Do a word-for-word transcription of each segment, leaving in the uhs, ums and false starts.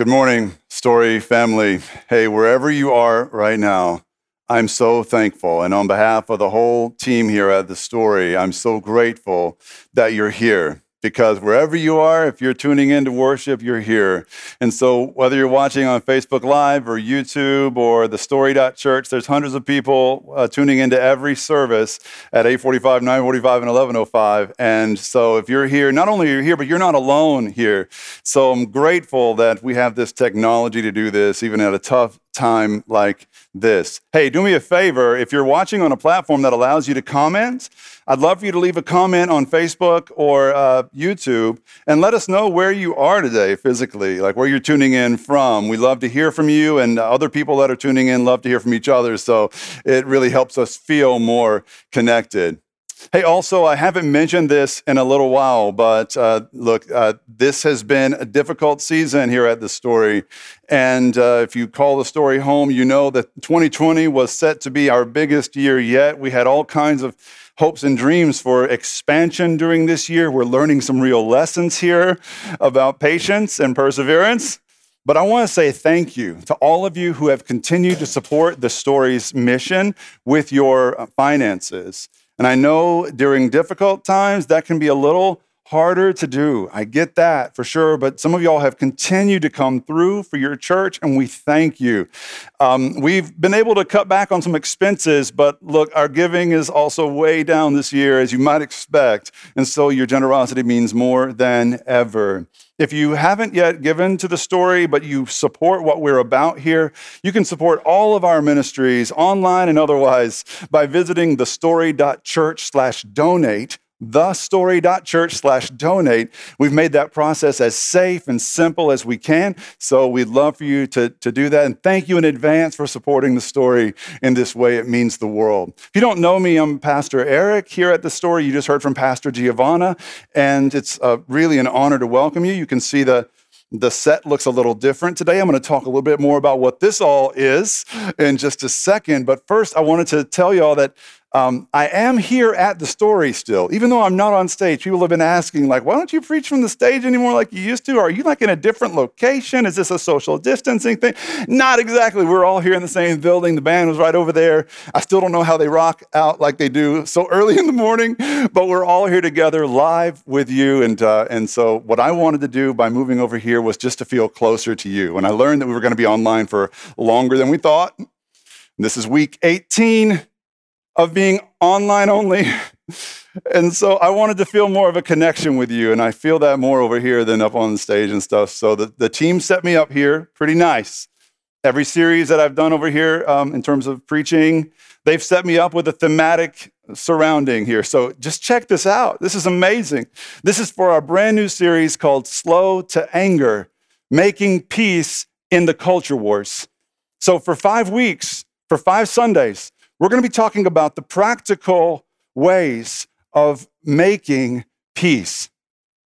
Good morning, Story family. Hey, wherever you are right now, I'm so thankful. And on behalf of the whole team here at The Story, I'm so grateful that you're here. Because wherever you are, if you're tuning in to worship, you're here. And so whether you're watching on Facebook Live or YouTube or the story dot church, there's hundreds of people uh, tuning into every service at eight forty-five, nine forty-five, and eleven oh five. And so if you're here, not only are you here, but you're not alone here. So I'm grateful that we have this technology to do this, even at a tough time like this. Hey, do me a favor. If you're watching on a platform that allows you to comment, I'd love for you to leave a comment on Facebook or uh, YouTube and let us know where you are today physically, like where you're tuning in from. We love to hear from you, and other people that are tuning in love to hear from each other, so it really helps us feel more connected. Hey, also, I haven't mentioned this in a little while, but uh, look, uh, this has been a difficult season here at The Story. And uh, if you call The Story home, you know that twenty twenty was set to be our biggest year yet. We had all kinds of hopes and dreams for expansion during this year. We're learning some real lessons here about patience and perseverance. But I want to say thank you to all of you who have continued to support The Story's mission with your finances. And I know during difficult times, that can be a little harder to do. I get that for sure, but some of y'all have continued to come through for your church, and we thank you. Um, we've been able to cut back on some expenses, but look, our giving is also way down this year, as you might expect, and so your generosity means more than ever. If you haven't yet given to The Story, but you support what we're about here, you can support all of our ministries online and otherwise by visiting the story dot church slash donate, the story dot church slash donate. We've made that process as safe and simple as we can, so we'd love for you to, to do that. And thank you in advance for supporting The Story in this way. It means the world. If you don't know me, I'm Pastor Eric here at The Story. You just heard from Pastor Giovanna, and it's uh, really an honor to welcome you. You can see the The set looks a little different today. I'm going to talk a little bit more about what this all is in just a second. But first, I wanted to tell y'all that um, I am here at The Story still. Even though I'm not on stage, people have been asking, like, why don't you preach from the stage anymore like you used to? Are you, like, in a different location? Is this a social distancing thing? Not exactly. We're all here in the same building. The band was right over there. I still don't know how they rock out like they do so early in the morning, but we're all here together live with you. And, uh, and so what I wanted to do by moving over here was just to feel closer to you. And I learned that we were going to be online for longer than we thought. This is week eighteen of being online only. And so I wanted to feel more of a connection with you, and I feel that more over here than up on the stage and stuff. So the, the team set me up here pretty nice. Every series that I've done over here um, in terms of preaching, they've set me up with a thematic surrounding here. So just check this out. This is amazing. This is for our brand new series called Slow to Anger, Making Peace in the Culture Wars. So for five weeks, for five Sundays, we're going to be talking about the practical ways of making peace.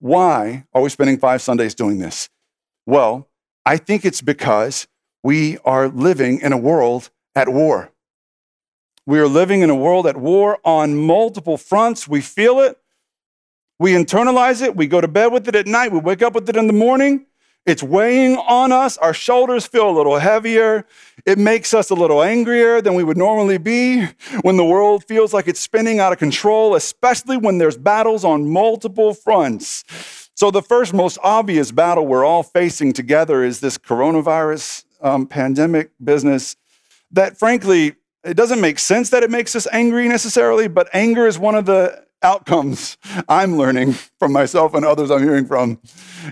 Why are we spending five Sundays doing this? Well, I think it's because we are living in a world at war. We are living in a world at war on multiple fronts. We feel it. We internalize it. We go to bed with it at night. We wake up with it in the morning. It's weighing on us. Our shoulders feel a little heavier. It makes us a little angrier than we would normally be when the world feels like it's spinning out of control, especially when there's battles on multiple fronts. So the first most obvious battle we're all facing together is this coronavirus um, pandemic business that, frankly, it doesn't make sense that it makes us angry necessarily, but anger is one of the outcomes I'm learning from myself and others I'm hearing from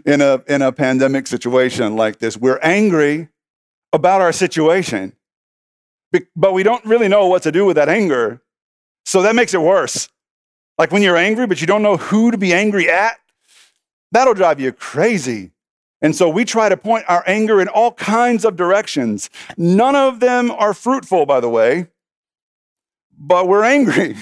in a in a pandemic situation like this. We're angry about our situation, but we don't really know what to do with that anger. So that makes it worse. Like when you're angry, but you don't know who to be angry at, that'll drive you crazy. And so we try to point our anger in all kinds of directions. None of them are fruitful, by the way, but we're angry.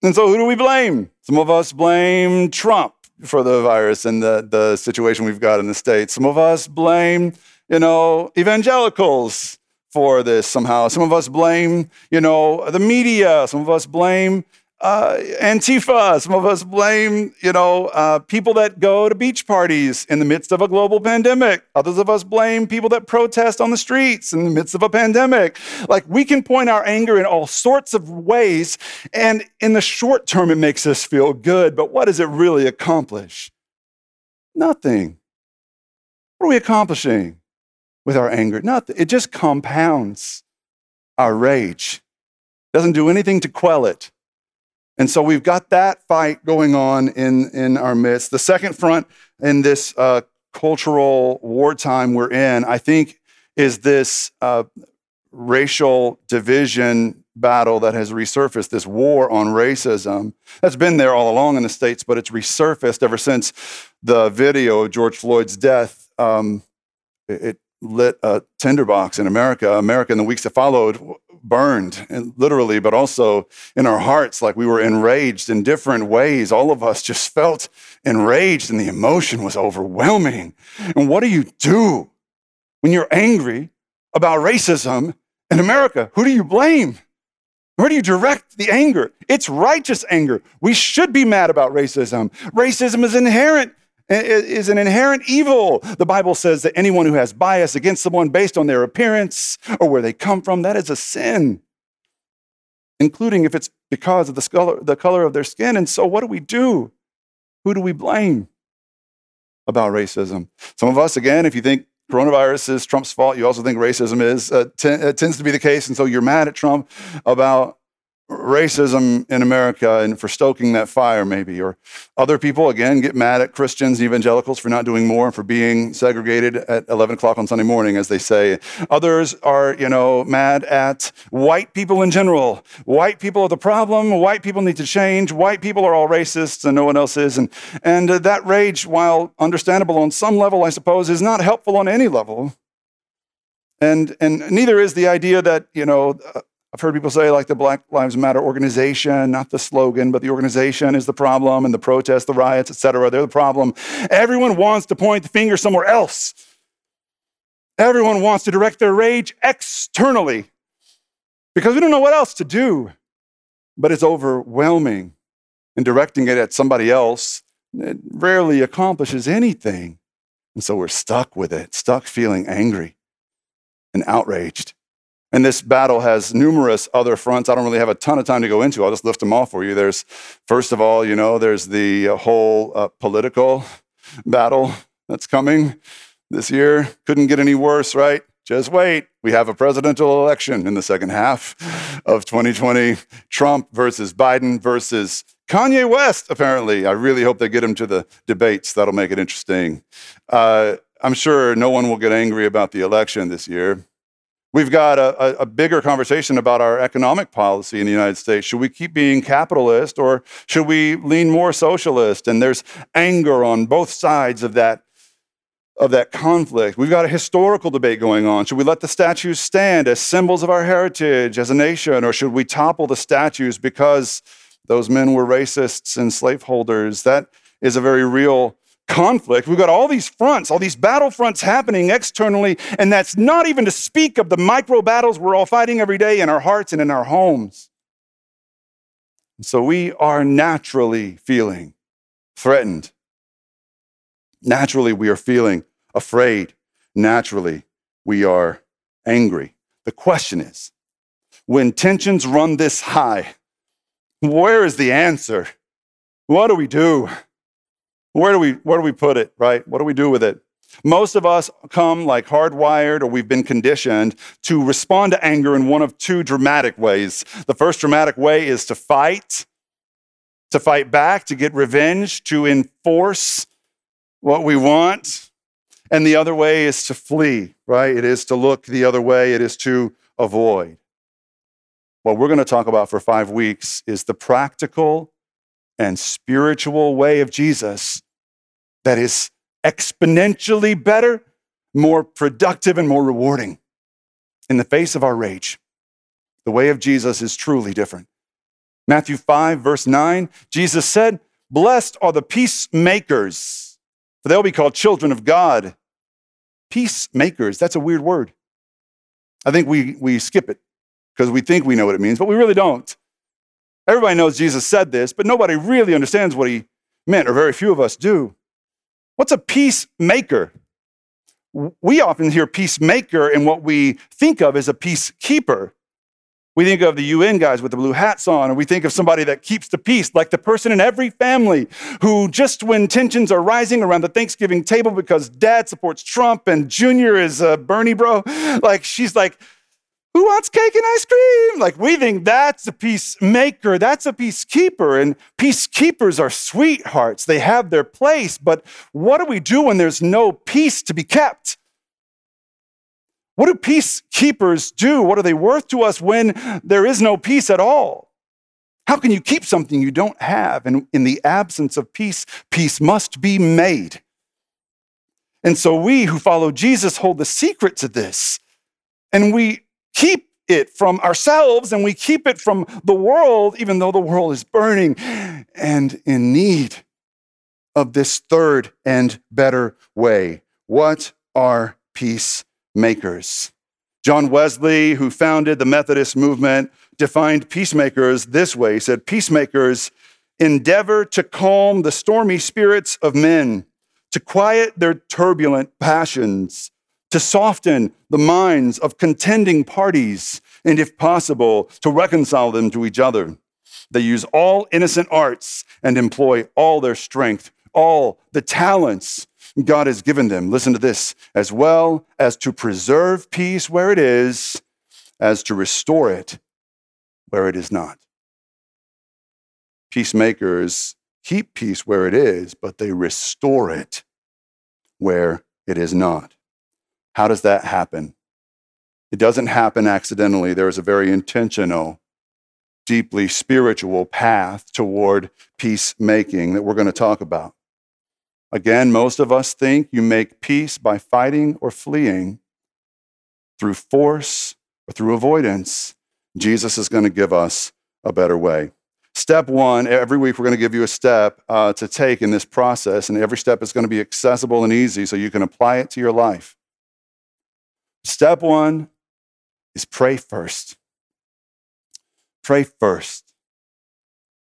And so who do we blame? Some of us blame Trump for the virus and the, the situation we've got in the States. Some of us blame, you know, evangelicals for this somehow. Some of us blame, you know, the media. Some of us blame uh, Antifa. Some of us blame, you know, uh, people that go to beach parties in the midst of a global pandemic. Others of us blame people that protest on the streets in the midst of a pandemic. Like, we can point our anger in all sorts of ways, and in the short term, it makes us feel good. But what does it really accomplish? Nothing. What are we accomplishing with our anger? Nothing. It just compounds our rage. Doesn't do anything to quell it. And so we've got that fight going on in, in our midst. The second front in this uh, cultural wartime we're in, I think, is this uh, racial division battle that has resurfaced, this war on racism. That's been there all along in the States, but it's resurfaced ever since the video of George Floyd's death. Um, it, it lit a tinderbox in America. America in the weeks that followed burned, and literally, but also in our hearts, like we were enraged in different ways. All of us just felt enraged, and the emotion was overwhelming. And what do you do when you're angry about racism in America? Who do you blame? Where do you direct the anger? It's righteous anger. We should be mad about racism. Racism is inherent. Is an inherent evil. The Bible says that anyone who has bias against someone based on their appearance or where they come from, that is a sin, including if it's because of the color, the color of their skin. And so what do we do? Who do we blame about racism? Some of us, again, if you think coronavirus is Trump's fault, you also think racism is. Uh, t- it tends to be the case, and so you're mad at Trump about racism in America and for stoking that fire, maybe. Or other people, again, get mad at Christians and evangelicals for not doing more and for being segregated at eleven o'clock on Sunday morning, as they say. Others are, you know, mad at white people in general. White people are the problem. White people need to change. White people are all racists and no one else is. And, and uh, that rage, while understandable on some level, I suppose, is not helpful on any level. And, and neither is the idea that, you know, uh, I've heard people say, like, the Black Lives Matter organization, not the slogan, but the organization is the problem, and the protests, the riots, et cetera, they're the problem. Everyone wants to point the finger somewhere else. Everyone wants to direct their rage externally because we don't know what else to do. But it's overwhelming, and directing it at somebody else, it rarely accomplishes anything. And so we're stuck with it, stuck feeling angry and outraged. And this battle has numerous other fronts. I don't really have a ton of time to go into. I'll just lift them all for you. There's, first of all, you know, there's the whole uh, political battle that's coming this year. Couldn't get any worse, right? Just wait. We have a presidential election in the second half of twenty twenty. Trump versus Biden versus Kanye West, apparently. I really hope they get him to the debates. That'll make it interesting. Uh, I'm sure no one will get angry about the election this year. We've got a, a bigger conversation about our economic policy in the United States. Should we keep being capitalist, or should we lean more socialist? And there's anger on both sides of that, of that conflict. We've got a historical debate going on. Should we let the statues stand as symbols of our heritage as a nation, or should we topple the statues because those men were racists and slaveholders? That is a very real conflict. We've got all these fronts, all these battle fronts happening externally, and that's not even to speak of the micro battles we're all fighting every day in our hearts and in our homes. And so we are naturally feeling threatened. Naturally, we are feeling afraid. Naturally, we are angry. The question is, when tensions run this high, where is the answer? What do we do? Where do we where do we put it, right? What do we do with it? Most of us come like hardwired, or we've been conditioned to respond to anger in one of two dramatic ways. The first dramatic way is to fight, to fight back, to get revenge, to enforce what we want. And the other way is to flee, right? It is to look the other way. It is to avoid. What we're going to talk about for five weeks is the practical and spiritual way of Jesus that is exponentially better, more productive, and more rewarding in the face of our rage. The way of Jesus is truly different. Matthew five, verse nine, Jesus said, "Blessed are the peacemakers, for they'll be called children of God." Peacemakers, that's a weird word. I think we, we skip it because we think we know what it means, but we really don't. Everybody knows Jesus said this, but nobody really understands what he meant, or very few of us do. What's a peacemaker? We often hear peacemaker, and what we think of is a peacekeeper. We think of the U N guys with the blue hats on, and we think of somebody that keeps the peace, like the person in every family who just when tensions are rising around the Thanksgiving table because dad supports Trump and Junior is a Bernie bro, like she's like, who wants cake and ice cream? Like we think that's a peacemaker, that's a peacekeeper, and peacekeepers are sweethearts. They have their place, but what do we do when there's no peace to be kept? What do peacekeepers do? What are they worth to us when there is no peace at all? How can you keep something you don't have? And in the absence of peace, peace must be made. And so we who follow Jesus hold the secret to this, and we keep it from ourselves, and we keep it from the world, even though the world is burning and in need of this third and better way. What are peacemakers? Makers. John Wesley, who founded the Methodist movement, defined peacemakers this way. He said, peacemakers endeavor to calm the stormy spirits of men, to quiet their turbulent passions, to soften the minds of contending parties, and if possible, to reconcile them to each other. They use all innocent arts and employ all their strength, all the talents God has given them, listen to this, as well as to preserve peace where it is, as to restore it where it is not. Peacemakers keep peace where it is, but they restore it where it is not. How does that happen? It doesn't happen accidentally. There is a very intentional, deeply spiritual path toward peacemaking that we're going to talk about. Again, most of us think you make peace by fighting or fleeing through force or through avoidance. Jesus is going to give us a better way. Step one, every week we're going to give you a step uh, to take in this process, and every step is going to be accessible and easy so you can apply it to your life. Step one is pray first. Pray first.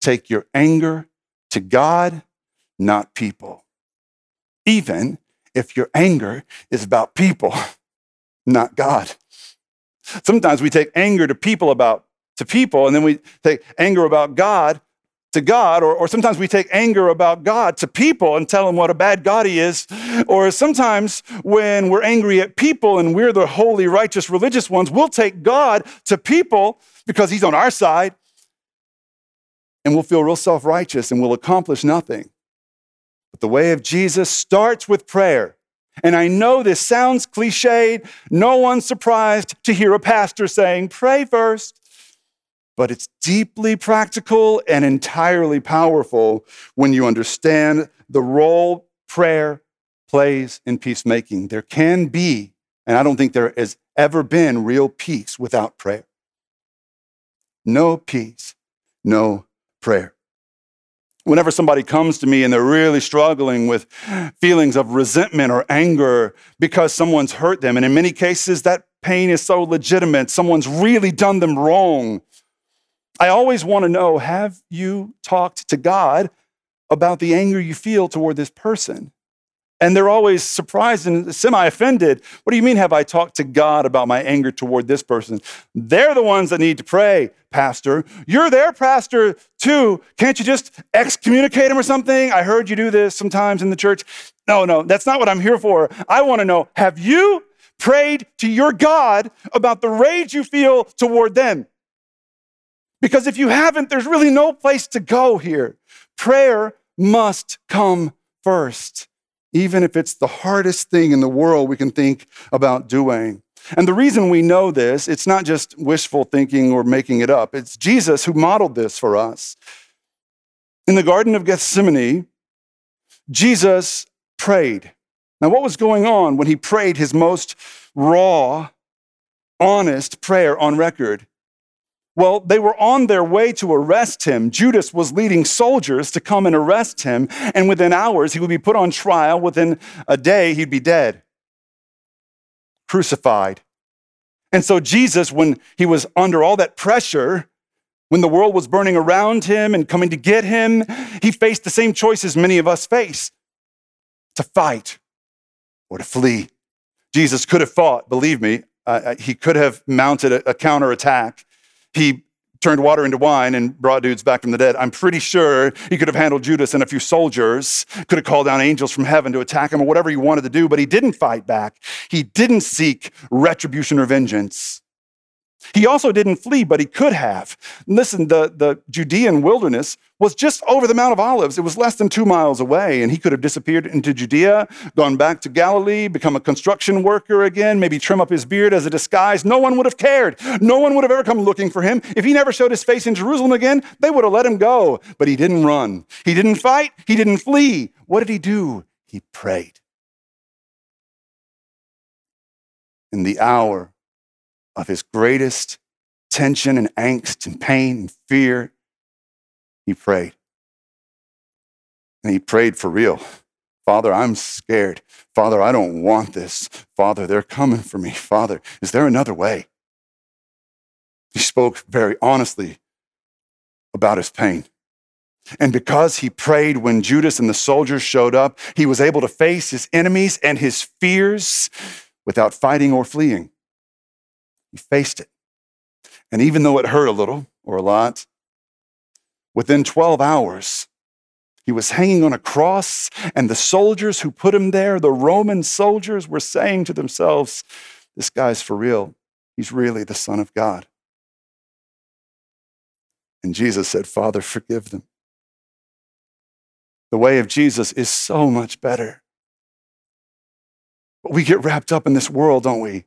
Take your anger to God, not people. Even if your anger is about people, not God. Sometimes we take anger to people about to people, and then we take anger about God to God, or, or sometimes we take anger about God to people and tell him what a bad God he is. Or sometimes when we're angry at people and we're the holy, righteous, religious ones, we'll take God to people because he's on our side, and we'll feel real self-righteous and we'll accomplish nothing. But the way of Jesus starts with prayer. And I know this sounds cliched. No one's surprised to hear a pastor saying, pray first. But it's deeply practical and entirely powerful when you understand the role prayer plays in peacemaking. There can be, and I don't think there has ever been, real peace without prayer. No peace, no prayer. Whenever somebody comes to me and they're really struggling with feelings of resentment or anger because someone's hurt them, and in many cases that pain is so legitimate, someone's really done them wrong, I always want to know, have you talked to God about the anger you feel toward this person? And they're always surprised and semi-offended. What do you mean, have I talked to God about my anger toward this person? They're the ones that need to pray, pastor. You're their pastor too. Can't you just excommunicate them or something? I heard you do this sometimes in the church. No, no, that's not what I'm here for. I want to know, have you prayed to your God about the rage you feel toward them? Because if you haven't, there's really no place to go here. Prayer must come first, even if it's the hardest thing in the world we can think about doing. And the reason we know this, it's not just wishful thinking or making it up. It's Jesus who modeled this for us. In the Garden of Gethsemane, Jesus prayed. Now, what was going on when he prayed his most raw, honest prayer on record? Well, they were on their way to arrest him. Judas was leading soldiers to come and arrest him, and within hours, he would be put on trial. Within a day, he'd be dead, crucified. And so Jesus, when he was under all that pressure, When the world was burning around him and coming to get him, he faced the same choices many of us face: to fight or to flee. Jesus could have fought, believe me. Uh, he could have mounted a, a counterattack. He turned water into wine and brought dudes back from the dead. I'm pretty sure he could have handled Judas and a few soldiers, could have called down angels from heaven to attack him or whatever he wanted to do, but he didn't fight back. He didn't seek retribution or vengeance. He also didn't flee, but he could have. Listen, the, the Judean wilderness was just over the Mount of Olives. It was less than two miles away, and he could have disappeared into Judea, gone back to Galilee, become a construction worker again, maybe trim up his beard as a disguise. No one would have cared. No one would have ever come looking for him. If he never showed his face in Jerusalem again, they would have let him go. But he didn't run. He didn't fight. He didn't flee. What did he do? He prayed. In the hour of his greatest tension and angst and pain and fear, he prayed. And he prayed for real. Father, I'm scared. Father, I don't want this. Father, they're coming for me. Father, is there another way? He spoke very honestly about his pain. And because he prayed, when Judas and the soldiers showed up, he was able to face his enemies and his fears without fighting or fleeing. He faced it. And even though it hurt a little or a lot, within twelve hours, he was hanging on a cross, and the soldiers who put him there, the Roman soldiers, were saying to themselves, this guy's for real. He's really the Son of God. And Jesus said, Father, forgive them. The way of Jesus is so much better. But we get wrapped up in this world, don't we?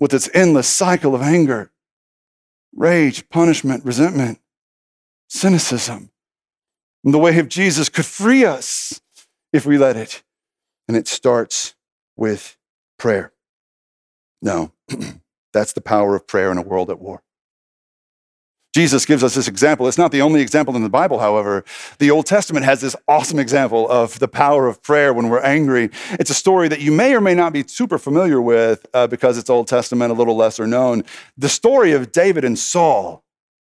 With its endless cycle of anger, rage, punishment, resentment, cynicism. And the way of Jesus could free us if we let it. And it starts with prayer. No, that's the power of prayer in a world at war. Jesus gives us this example. It's not the only example in the Bible, however. The Old Testament has this awesome example of the power of prayer when we're angry. It's a story that you may or may not be super familiar with uh, because it's Old Testament, a little lesser known. The story of David and Saul.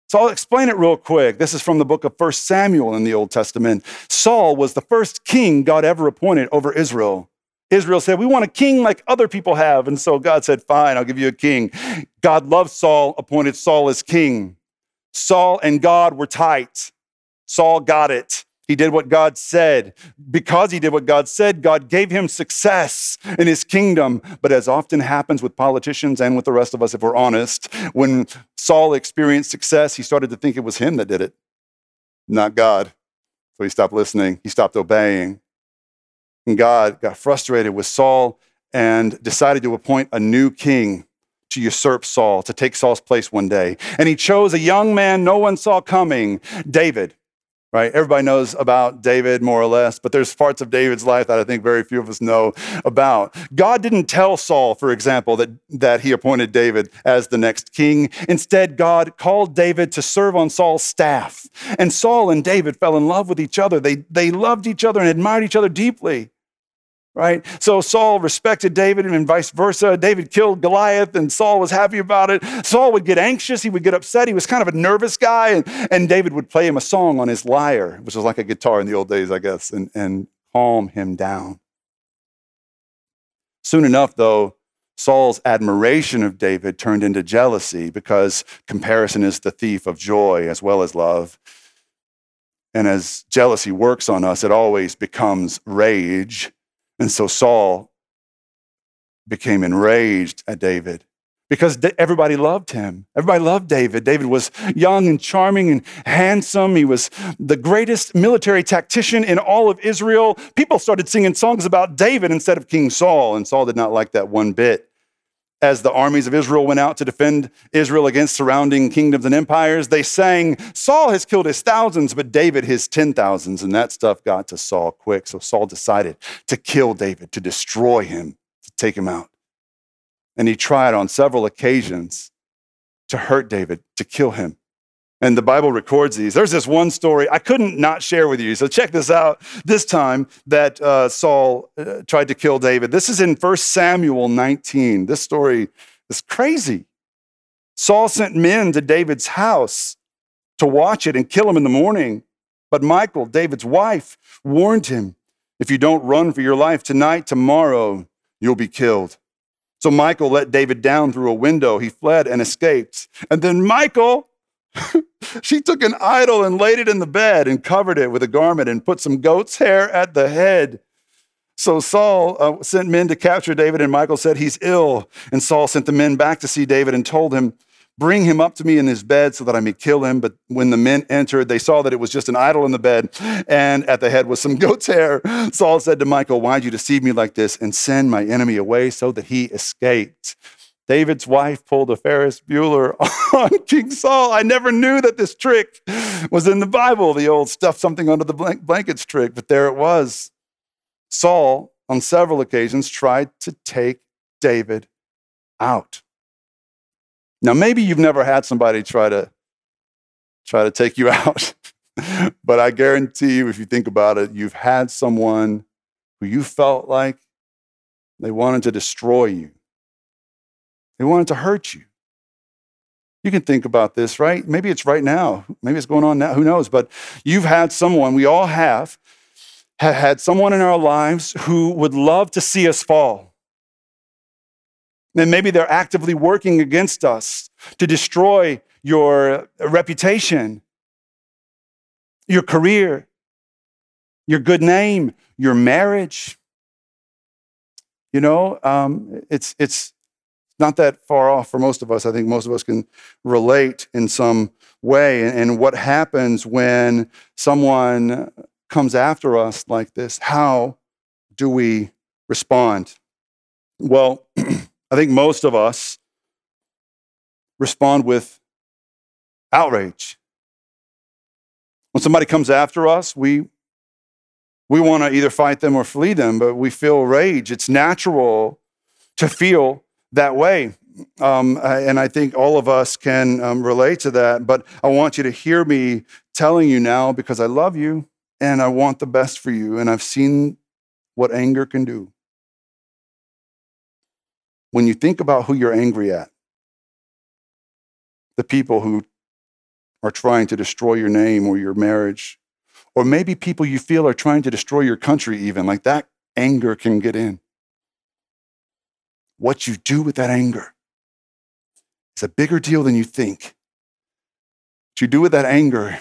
So I'll explain it real quick. This is from the book of First Samuel in the Old Testament. Saul was the first king God ever appointed over Israel. Israel said, we want a king like other people have. And so God said, fine, I'll give you a king. God loved Saul, appointed Saul as king. Saul and God were tight. Saul got it. He did what God said. Because he did what God said, God gave him success in his kingdom. But as often happens with politicians and with the rest of us, if we're honest, when Saul experienced success, he started to think it was him that did it, not God. So he stopped listening. He stopped obeying. And God got frustrated with Saul and decided to appoint a new king to usurp Saul, to take Saul's place one day. And he chose a young man no one saw coming, David, right? Everybody knows about David, more or less, but there's parts of David's life that I think very few of us know about. God didn't tell Saul, for example, that, that he appointed David as the next king. Instead, God called David to serve on Saul's staff. And Saul and David fell in love with each other. They, they loved each other and admired each other deeply. Right? So Saul respected David and vice versa. David killed Goliath and Saul was happy about it. Saul would get anxious. He would get upset. He was kind of a nervous guy. And, and David would play him a song on his lyre, which was like a guitar in the old days, I guess, and, and calm him down. Soon enough, though, Saul's admiration of David turned into jealousy because comparison is the thief of joy as well as love. And as jealousy works on us, it always becomes rage. And so Saul became enraged at David because everybody loved him. Everybody loved David. David was young and charming and handsome. He was the greatest military tactician in all of Israel. People started singing songs about David instead of King Saul, and Saul did not like that one bit. As the armies of Israel went out to defend Israel against surrounding kingdoms and empires, they sang, Saul has killed his thousands, but David his ten thousands. And that stuff got to Saul quick. So Saul decided to kill David, to destroy him, to take him out. And he tried on several occasions to hurt David, to kill him. And the Bible records these. There's this one story I couldn't not share with you. So check this out. This time that uh, Saul uh, tried to kill David. This is in First Samuel nineteen. This story is crazy. Saul sent men to David's house to watch it and kill him in the morning. But Michal, David's wife, warned him, if you don't run for your life tonight, tomorrow, you'll be killed. So Michal let David down through a window. He fled and escaped. And then Michal, she took an idol and laid it in the bed and covered it with a garment and put some goat's hair at the head. So Saul uh, sent men to capture David, and Michal said, he's ill. And Saul sent the men back to see David and told him, bring him up to me in his bed so that I may kill him. But when the men entered, they saw that it was just an idol in the bed, and at the head was some goat's hair. Saul said to Michal, why'd you deceive me like this and send my enemy away so that he escaped? David's wife pulled a Ferris Bueller on King Saul. I never knew that this trick was in the Bible, the old stuff something under the blankets trick, but there it was. Saul, on several occasions, tried to take David out. Now, maybe you've never had somebody try to try to take you out, but I guarantee you, if you think about it, you've had someone who you felt like they wanted to destroy you. They wanted to hurt you. You can think about this, right? Maybe it's right now. Maybe it's going on now. Who knows? But you've had someone, we all have, have had someone in our lives who would love to see us fall. And maybe they're actively working against us to destroy your reputation, your career, your good name, your marriage. You know, um, it's it's not that far off for most of us. I think most of us can relate in some way. And, and what happens when someone comes after us like this, how do we respond? Well, I think most of us respond with outrage. When somebody comes after us, we we want to either fight them or flee them, but we feel rage. It's natural to feel that way. Um, and I think all of us can um, relate to that, but I want you to hear me telling you now because I love you and I want the best for you, and I've seen what anger can do. When you think about who you're angry at, the people who are trying to destroy your name or your marriage, or maybe people you feel are trying to destroy your country even, like that anger can get in. What you do with that anger is a bigger deal than you think. What you do with that anger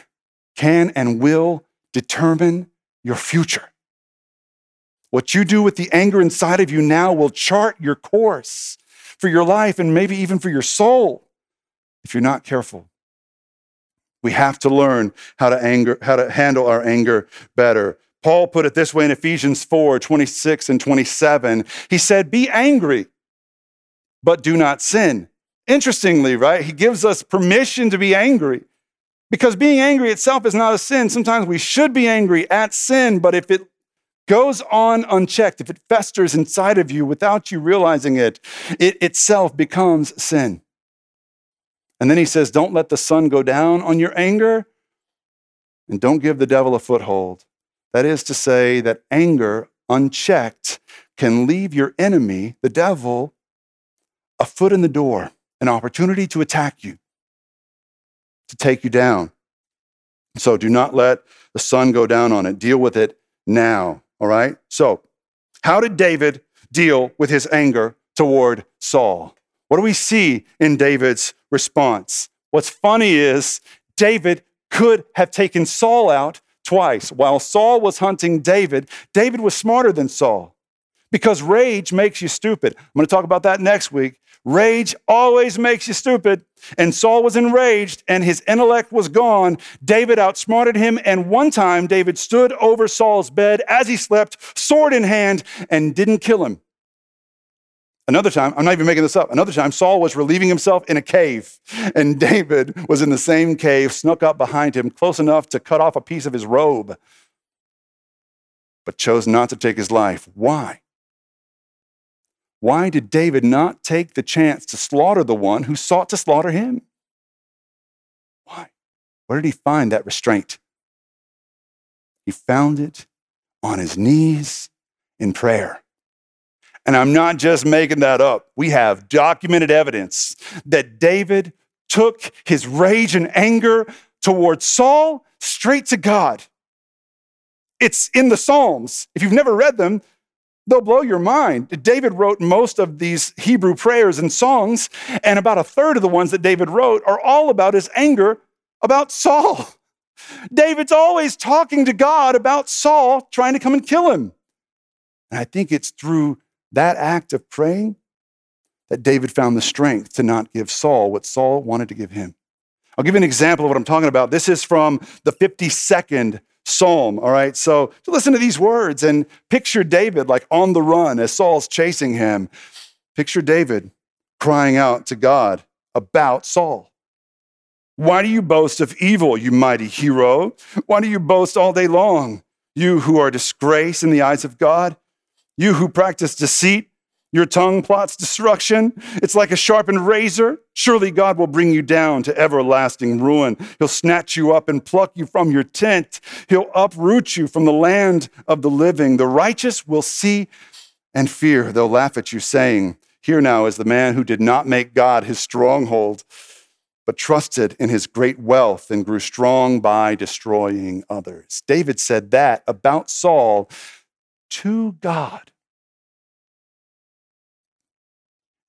can and will determine your future. What you do with the anger inside of you now will chart your course for your life and maybe even for your soul if you're not careful. We have to learn how to anger, how to handle our anger better. Paul put it this way in Ephesians four, twenty-six and twenty-seven. He said, be angry, but do not sin. Interestingly, right? He gives us permission to be angry. Because being angry itself is not a sin. Sometimes we should be angry at sin, but if it goes on unchecked, if it festers inside of you without you realizing it, it itself becomes sin. And then he says, don't let the sun go down on your anger and don't give the devil a foothold. That is to say that anger unchecked can leave your enemy, the devil, a foot in the door, an opportunity to attack you, to take you down. So do not let the sun go down on it. Deal with it now. All right? So how did David deal with his anger toward Saul? What do we see in David's response? What's funny is David could have taken Saul out twice. While Saul was hunting David, David was smarter than Saul because rage makes you stupid. I'm going to talk about that next week. Rage always makes you stupid. And Saul was enraged and his intellect was gone. David outsmarted him. And one time David stood over Saul's bed as he slept, sword in hand, and didn't kill him. Another time, I'm not even making this up. Another time, Saul was relieving himself in a cave, and David was in the same cave, snuck up behind him close enough to cut off a piece of his robe, but chose not to take his life. Why? Why did David not take the chance to slaughter the one who sought to slaughter him? Why? Where did he find that restraint? He found it on his knees in prayer. And I'm not just making that up. We have documented evidence that David took his rage and anger towards Saul straight to God. It's in the Psalms. If you've never read them, they'll blow your mind. David wrote most of these Hebrew prayers and songs, and about a third of the ones that David wrote are all about his anger about Saul. David's always talking to God about Saul trying to come and kill him. And I think it's through that act of praying that David found the strength to not give Saul what Saul wanted to give him. I'll give you an example of what I'm talking about. This is from the fifty-second Psalm, all right? So, so listen to these words and picture David like on the run as Saul's chasing him. Picture David crying out to God about Saul. Why do you boast of evil, you mighty hero? Why do you boast all day long, you who are disgraced in the eyes of God? You who practice deceit, your tongue plots destruction. It's like a sharpened razor. Surely God will bring you down to everlasting ruin. He'll snatch you up and pluck you from your tent. He'll uproot you from the land of the living. The righteous will see and fear. They'll laugh at you, saying, "Here now is the man who did not make God his stronghold, but trusted in his great wealth and grew strong by destroying others." David said that about Saul to God.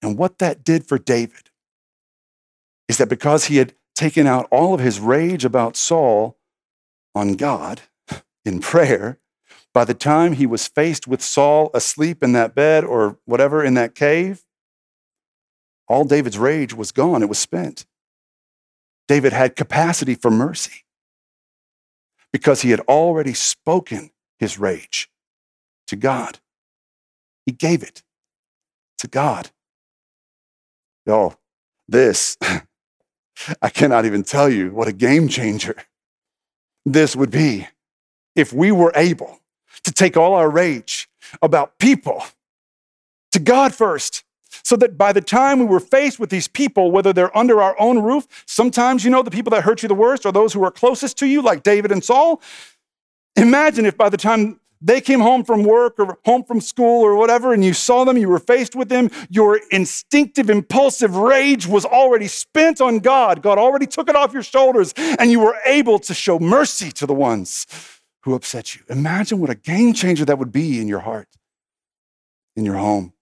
And what that did for David is that because he had taken out all of his rage about Saul on God in prayer, by the time he was faced with Saul asleep in that bed or whatever in that cave, all David's rage was gone. It was spent. David had capacity for mercy because he had already spoken his rage to God. He gave it to God. Y'all, this, I cannot even tell you what a game changer this would be if we were able to take all our rage about people to God first. So that by the time we were faced with these people, whether they're under our own roof, sometimes, you know, the people that hurt you the worst are those who are closest to you, like David and Saul. Imagine if by the time they came home from work or home from school or whatever, and you saw them, you were faced with them, your instinctive, impulsive rage was already spent on God. God already took it off your shoulders, and you were able to show mercy to the ones who upset you. Imagine what a game changer that would be in your heart, in your home.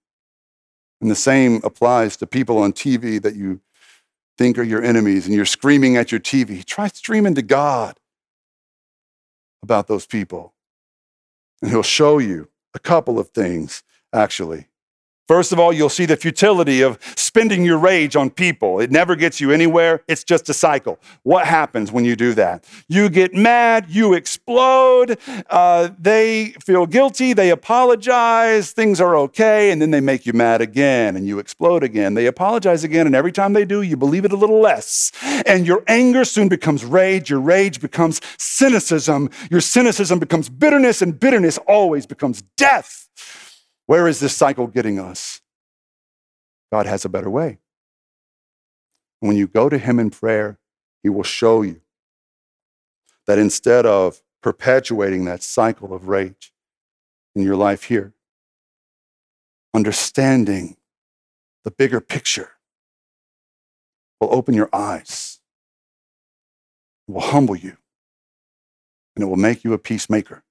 And the same applies to people on T V that you think are your enemies and you're screaming at your T V. Try screaming to God about those people. And he'll show you a couple of things, actually. First of all, you'll see the futility of spending your rage on people. It never gets you anywhere. It's just a cycle. What happens when you do that? You get mad. You explode. Uh, they feel guilty. They apologize. Things are okay. And then they make you mad again, and you explode again. They apologize again, and every time they do, you believe it a little less. And your anger soon becomes rage. Your rage becomes cynicism. Your cynicism becomes bitterness, and bitterness always becomes death. Where is this cycle getting us? God has a better way. When you go to him in prayer, he will show you that instead of perpetuating that cycle of rage in your life here, understanding the bigger picture will open your eyes, it will humble you, and it will make you a peacemaker.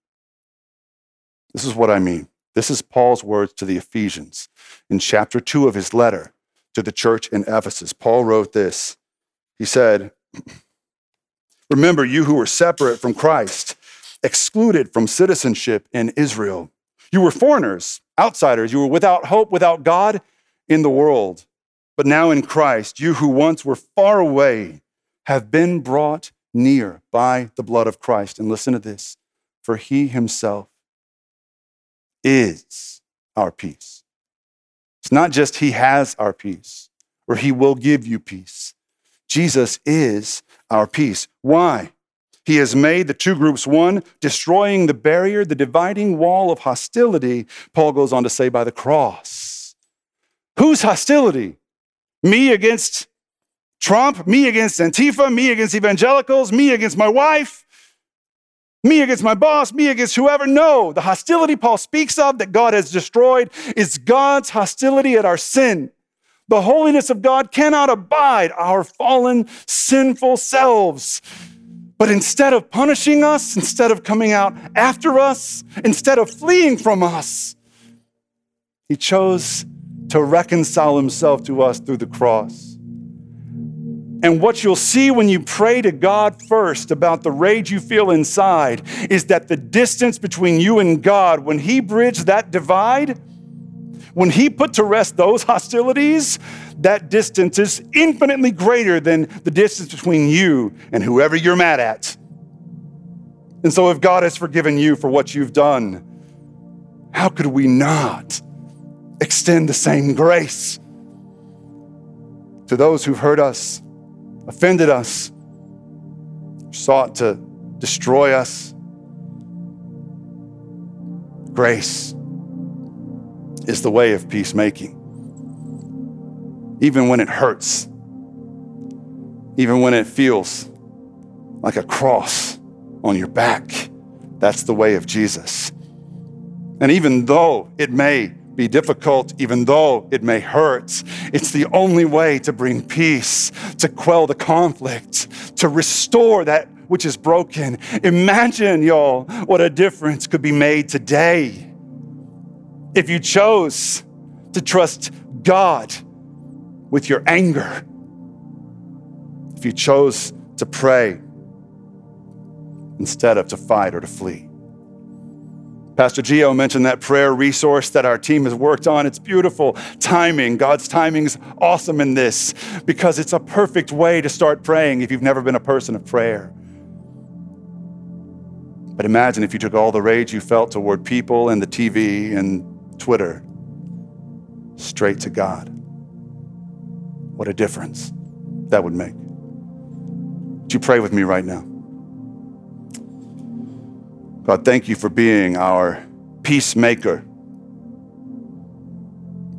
This is what I mean. This is Paul's words to the Ephesians in chapter two of his letter to the church in Ephesus. Paul wrote this. He said, "Remember you who were separate from Christ, excluded from citizenship in Israel. You were foreigners, outsiders. You were without hope, without God in the world. But now in Christ, you who once were far away have been brought near by the blood of Christ." And listen to this, "For he himself is our peace." It's not just he has our peace or he will give you peace. Jesus is our peace. Why? He has made the two groups one, destroying the barrier, the dividing wall of hostility, Paul goes on to say, by the cross. Whose hostility? Me against Trump, me against Antifa, me against evangelicals, me against my wife. Me against my boss, me against whoever. No, the hostility Paul speaks of that God has destroyed is God's hostility at our sin. The holiness of God cannot abide our fallen, sinful selves. But instead of punishing us, instead of coming out after us, instead of fleeing from us, he chose to reconcile himself to us through the cross. And what you'll see when you pray to God first about the rage you feel inside is that the distance between you and God, when he bridged that divide, when he put to rest those hostilities, that distance is infinitely greater than the distance between you and whoever you're mad at. And so if God has forgiven you for what you've done, how could we not extend the same grace to those who've hurt us, offended us, sought to destroy us? Grace is the way of peacemaking. Even when it hurts, even when it feels like a cross on your back, that's the way of Jesus. And even though it may be difficult, even though it may hurt, it's the only way to bring peace, to quell the conflict, to restore that which is broken. Imagine, y'all, what a difference could be made today if you chose to trust God with your anger, if you chose to pray instead of to fight or to flee. Pastor Gio mentioned that prayer resource that our team has worked on. It's beautiful timing. God's timing is awesome in this because it's a perfect way to start praying if you've never been a person of prayer. But imagine if you took all the rage you felt toward people and the T V and Twitter straight to God. What a difference that would make. Would you pray with me right now? God, thank you for being our peacemaker.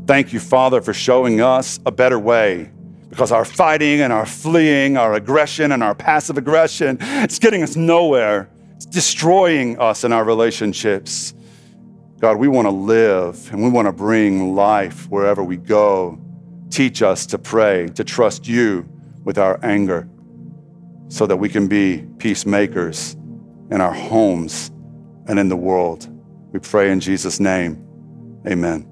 Thank you, Father, for showing us a better way. Because our fighting and our fleeing, our aggression and our passive aggression, it's getting us nowhere. It's destroying us in our relationships. God, we want to live and we want to bring life wherever we go. Teach us to pray, to trust you with our anger so that we can be peacemakers in our homes and in the world. We pray in Jesus' name, amen.